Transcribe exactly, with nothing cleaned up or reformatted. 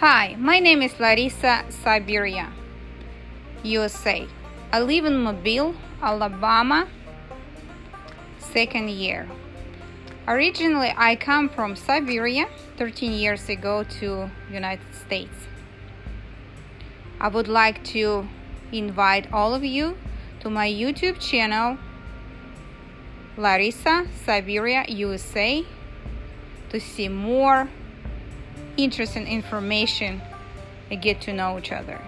Hi, my name is Larissa Siberia, U S A. I live in Mobile, Alabama, second year. Originally, I come from Siberia thirteen years ago to United States. I would like to invite all of you to my YouTube channel, Larissa Siberia, U S A, to see more interesting information and get to know each other.